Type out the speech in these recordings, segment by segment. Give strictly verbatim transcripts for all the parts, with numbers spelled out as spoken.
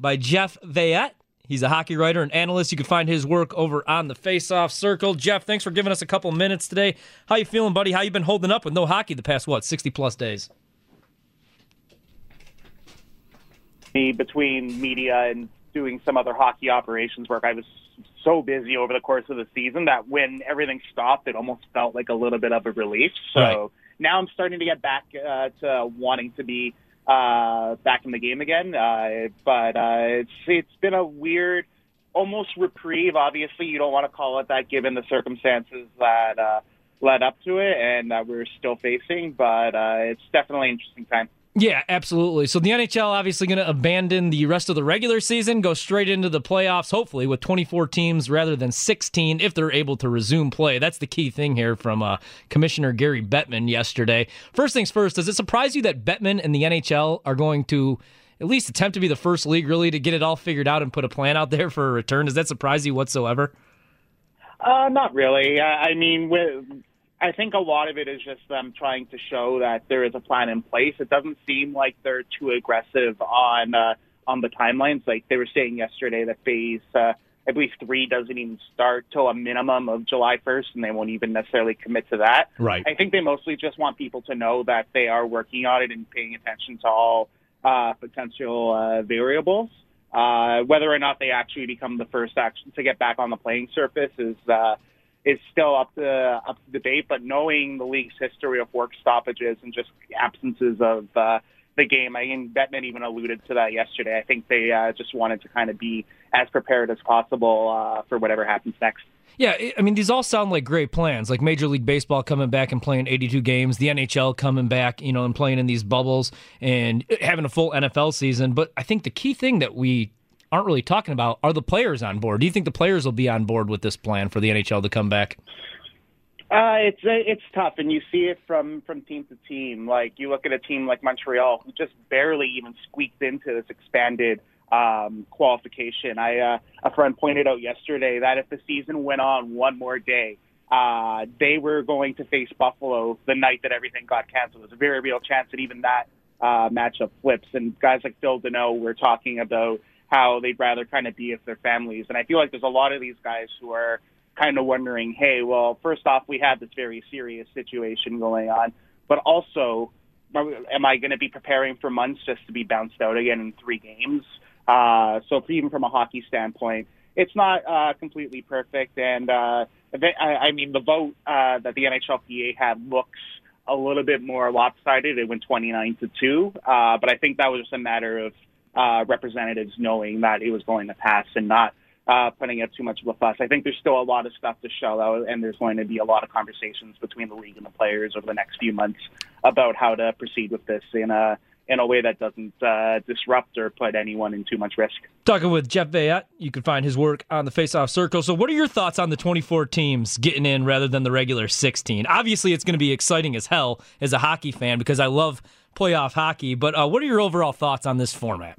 by Jeff Veillette. He's a hockey writer and analyst. You can find his work over on the Faceoff Circle. Jeff, thanks for giving us a couple minutes today. How you feeling, buddy? How you been holding up with no hockey the past, what, sixty-plus days? Between media and doing some other hockey operations work, I was so busy over the course of the season that when everything stopped, it almost felt like a little bit of a relief. So right. Now I'm starting to get back uh, to wanting to be Uh, back in the game again, uh, but uh, it's it's been a weird, almost reprieve. Obviously, you don't want to call it that given the circumstances that uh, led up to it and that we're still facing, but uh, it's definitely an interesting time. Yeah, absolutely. So the N H L obviously going to abandon the rest of the regular season, go straight into the playoffs, hopefully with twenty-four teams rather than sixteen if they're able to resume play. That's the key thing here from uh, Commissioner Gary Bettman yesterday. First things first, does it surprise you that Bettman and the N H L are going to at least attempt to be the first league really to get it all figured out and put a plan out there for a return? Does that surprise you whatsoever? Uh, not really. I, I mean, with... I think a lot of it is just them trying to show that there is a plan in place. It doesn't seem like they're too aggressive on uh, on the timelines. Like they were saying yesterday that phase, uh, I believe, three doesn't even start till a minimum of July first, and they won't even necessarily commit to that. Right. I think they mostly just want people to know that they are working on it and paying attention to all uh, potential uh, variables. Uh, whether or not they actually become the first action to get back on the playing surface is uh, – is still up to up to debate, but knowing the league's history of work stoppages and just absences of uh, the game, I mean, Bettman even alluded to that yesterday. I think they uh, just wanted to kind of be as prepared as possible uh, for whatever happens next. Yeah, I mean, these all sound like great plans, like Major League Baseball coming back and playing eighty-two games, the N H L coming back, you know, and playing in these bubbles and having a full N F L season. But I think the key thing that we aren't really talking about are the players on board. Do you think the players will be on board with this plan for the N H L to come back? Uh, it's it's tough, and you see it from, from team to team. Like you look at a team like Montreal, who just barely even squeaked into this expanded um, qualification. I uh, a friend pointed out yesterday that if the season went on one more day, uh, they were going to face Buffalo the night that everything got canceled. There's a very real chance that even that uh, matchup flips. And guys like Phil Deneau were talking about how they'd rather kind of be with their families. And I feel like there's a lot of these guys who are kind of wondering, hey, well, first off, we have this very serious situation going on, but also, am I going to be preparing for months just to be bounced out again in three games? Uh, so even from a hockey standpoint, it's not uh, completely perfect. And uh, I mean, the vote uh, that the N H L P A had looks a little bit more lopsided. It went twenty-nine to two, uh, but I think that was just a matter of Uh, representatives knowing that it was going to pass and not uh, putting up too much of a fuss. I think there's still a lot of stuff to shell out, and there's going to be a lot of conversations between the league and the players over the next few months about how to proceed with this in a in a way that doesn't uh, disrupt or put anyone in too much risk. Talking with Jeff Veillette, you can find his work on the Faceoff Circle. So what are your thoughts on the twenty-four teams getting in rather than the regular sixteen? Obviously, it's going to be exciting as hell as a hockey fan because I love playoff hockey, but uh, what are your overall thoughts on this format?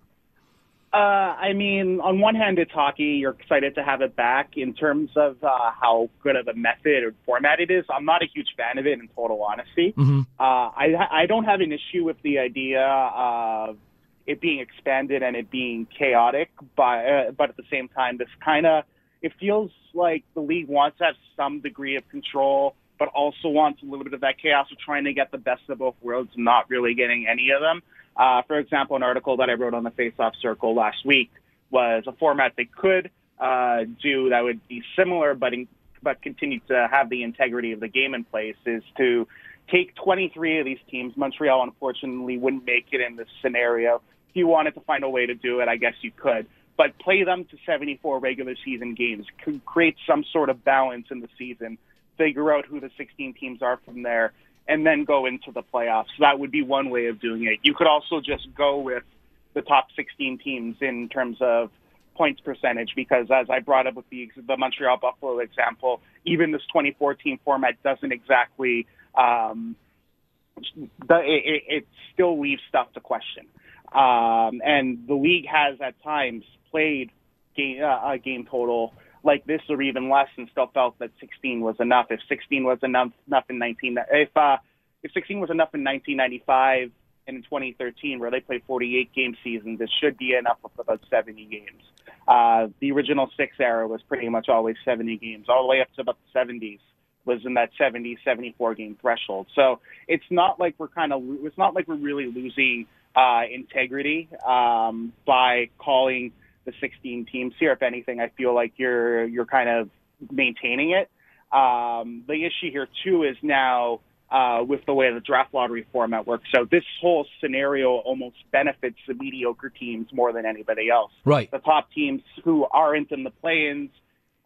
Uh, I mean, on one hand, it's hockey. You're excited to have it back. In terms of uh, how good of a method or format it is, I'm not a huge fan of it, in total honesty. Mm-hmm. Uh, I, I don't have an issue with the idea of it being expanded and it being chaotic, but, uh, but at the same time, this kind of, it feels like the league wants to have some degree of control, but also wants a little bit of that chaos of trying to get the best of both worlds and not really getting any of them. Uh, for example, an article that I wrote on the Faceoff Circle last week was a format they could uh, do that would be similar but in, but continue to have the integrity of the game in place, is to take twenty-three of these teams. Montreal, unfortunately, wouldn't make it in this scenario. If you wanted to find a way to do it, I guess you could. But play them to seventy-four regular season games, create some sort of balance in the season, figure out who the sixteen teams are from there, and then go into the playoffs. So that would be one way of doing it. You could also just go with the top sixteen teams in terms of points percentage, because as I brought up with the, the Montreal Buffalo example, even this twenty-four team format doesn't exactly, um, the, it, it still leaves stuff to question. Um, and the league has at times played game, uh, a game total like this or even less, and still felt that sixteen was enough. If sixteen was enough, enough in nineteen, if uh, if sixteen was enough in nineteen ninety-five and in twenty thirteen, where they played forty-eight game seasons, it should be enough with about seventy games. Uh, the original six era was pretty much always seventy games, all the way up to about the seventies was in that seventy, seventy-four game threshold. So it's not like we're kind of it's not like we're really losing uh, integrity um, by calling the sixteen teams here. If anything, I feel like you're you're kind of maintaining it. Um, the issue here too is now uh, with the way the draft lottery format works. So this whole scenario almost benefits the mediocre teams more than anybody else. Right. The top teams who aren't in the play-ins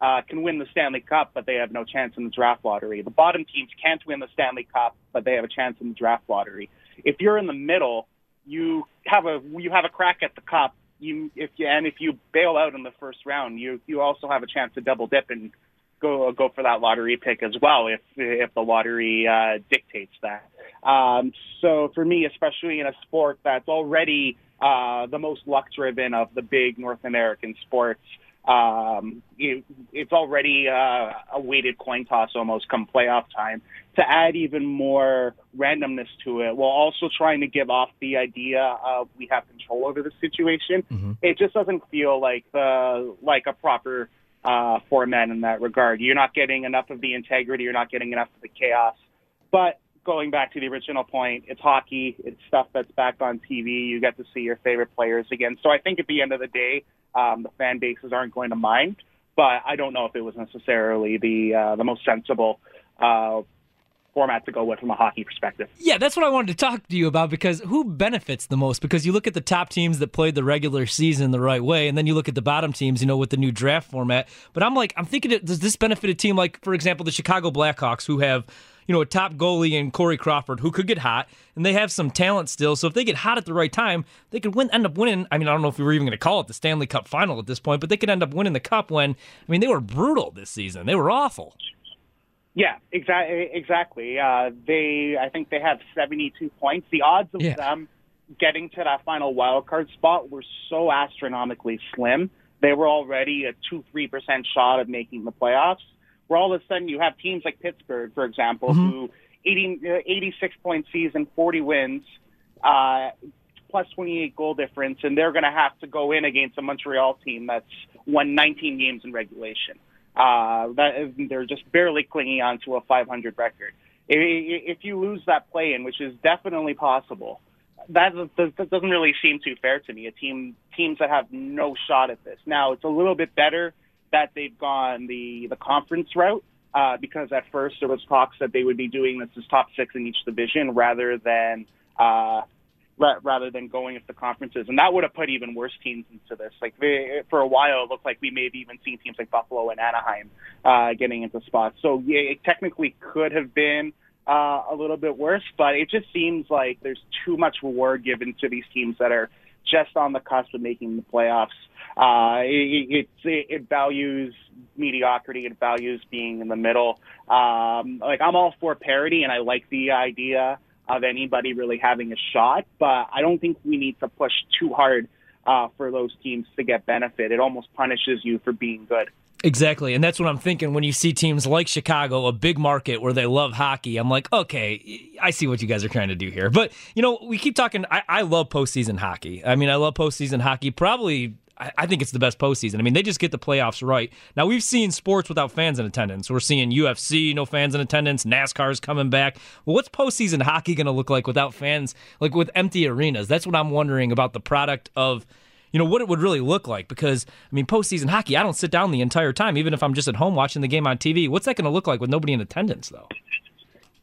uh, can win the Stanley Cup, but they have no chance in the draft lottery. The bottom teams can't win the Stanley Cup, but they have a chance in the draft lottery. If you're in the middle, you have a you have a crack at the cup. You, if you, and if you bail out in the first round, you you also have a chance to double dip and go go for that lottery pick as well, if if the lottery uh, dictates that. Um, so for me, especially in a sport that's already uh, the most luck driven of the big North American sports, um, it, it's already uh, a weighted coin toss almost come playoff time. To add even more randomness to it, while also trying to give off the idea of we have control over the situation, mm-hmm. It just doesn't feel like the like a proper uh, format in that regard. You're not getting enough of the integrity. You're not getting enough of the chaos. But going back to the original point, it's hockey. It's stuff that's back on T V. You get to see your favorite players again. So I think at the end of the day, um, the fan bases aren't going to mind. But I don't know if it was necessarily the uh, the most sensible Uh, format to go with from a hockey perspective. Yeah, that's what I wanted to talk to you about, because who benefits the most? Because you look at the top teams that played the regular season the right way, and then you look at the bottom teams, you know, with the new draft format. But I'm like, I'm thinking, does this benefit a team like, for example, the Chicago Blackhawks, who have, you know, a top goalie in Corey Crawford, who could get hot, and they have some talent still. So if they get hot at the right time, they could win, end up winning. I mean, I don't know if we were even going to call it the Stanley Cup final at this point, but they could end up winning the cup when, I mean, they were brutal this season. They were awful. Yeah, exactly. Exactly. Uh, they, I think they have seventy-two points. The odds of yeah. them getting to that final wild card spot were so astronomically slim. They were already a two, three percent shot of making the playoffs. Where all of a sudden you have teams like Pittsburgh, for example, mm-hmm. who eighty, eighty-six point season, forty wins, uh, plus twenty-eight goal difference, and they're going to have to go in against a Montreal team that's won nineteen games in regulation. Uh, that, they're just barely clinging on to a five hundred record. If, if you lose that play-in, which is definitely possible, that, that doesn't really seem too fair to me. A team teams that have no shot at this. Now, it's a little bit better that they've gone the, the conference route, uh, because at first there was talks that they would be doing this as top six in each division rather than uh, rather than going with the conferences. And that would have put even worse teams into this. Like, they, for a while, it looked like we may have even seen teams like Buffalo and Anaheim uh, getting into spots. So, yeah, it technically could have been uh, a little bit worse, but it just seems like there's too much reward given to these teams that are just on the cusp of making the playoffs. Uh, it, it, it values mediocrity. It values being in the middle. Um, like, I'm all for parity, and I like the idea of anybody really having a shot, but I don't think we need to push too hard uh, for those teams to get benefit. It almost punishes you for being good. Exactly, and that's what I'm thinking when you see teams like Chicago, a big market where they love hockey. I'm like, okay, I see what you guys are trying to do here. But, you know, we keep talking. I, I love postseason hockey. I mean, I love postseason hockey. Probably, I, I think it's the best postseason. I mean, they just get the playoffs right. Now, we've seen sports without fans in attendance. We're seeing U F C, no fans in attendance. NASCAR's coming back. Well, what's postseason hockey going to look like without fans, like with empty arenas? That's what I'm wondering about the product of, you know, what it would really look like, because, I mean, postseason hockey, I don't sit down the entire time, even if I'm just at home watching the game on T V. What's that going to look like with nobody in attendance, though?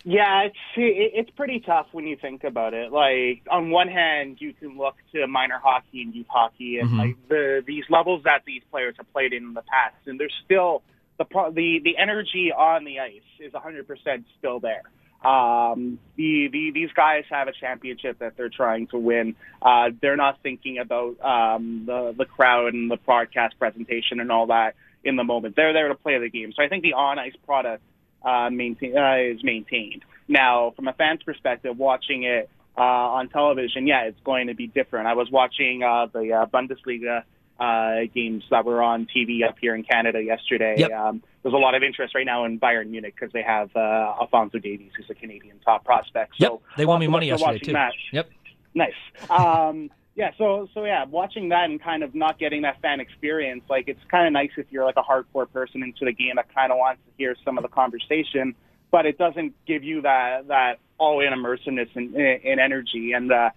Yeah, it's it's pretty tough when you think about it. Like, on one hand, you can look to minor hockey and youth hockey and mm-hmm. like the these levels that these players have played in, in the past, and there's still the the the energy on the ice is one hundred percent still there. Um, the, the, these guys have a championship that they're trying to win. Uh, they're not thinking about, um, the, the crowd and the broadcast presentation and all that in the moment. They're there to play the game. So I think the on-ice product, uh, maintain, uh, is maintained. Now, from a fan's perspective, watching it, uh, on television, yeah, it's going to be different. I was watching, uh, the, uh, Bundesliga, uh, games that were on T V up here in Canada yesterday. Yep. Um, there's a lot of interest right now in Bayern Munich because they have uh, Alfonso Davies, who's a Canadian top prospect. So, yep, they won me money yesterday, too. That. Yep. Nice. Um, yeah, so, so, yeah, watching that and kind of not getting that fan experience, like, it's kind of nice if you're, like, a hardcore person into the game that kind of wants to hear some of the conversation, but it doesn't give you that, that all-in immersiveness and, and energy. And uh,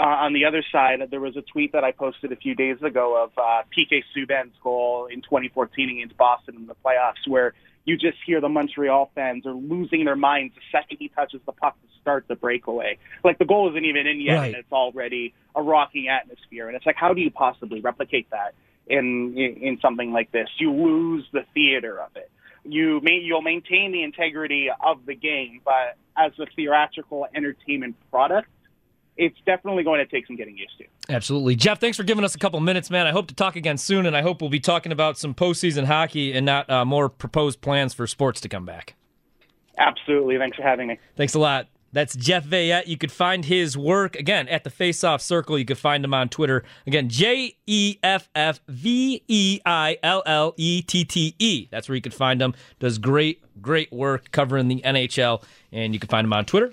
on the other side, there was a tweet that I posted a few days ago of uh, P K Subban's goal in twenty fourteen against Boston in the playoffs, where you just hear the Montreal fans are losing their minds the second he touches the puck to start the breakaway. Like, the goal isn't even in yet, right, and it's already a rocking atmosphere. And it's like, how do you possibly replicate that in in, in something like this? You lose the theater of it. You may, you'll maintain the integrity of the game, but as a theatrical entertainment product, it's definitely going to take some getting used to. Absolutely. Jeff, thanks for giving us a couple minutes, man. I hope to talk again soon, and I hope we'll be talking about some postseason hockey and not uh, more proposed plans for sports to come back. Absolutely. Thanks for having me. Thanks a lot. That's Jeff Veillette. You could find his work, again, at the Faceoff Circle. You could find him on Twitter. Again, J E F F V E I L L E T T E. That's where you could find him. Does great, great work covering the N H L, and you can find him on Twitter.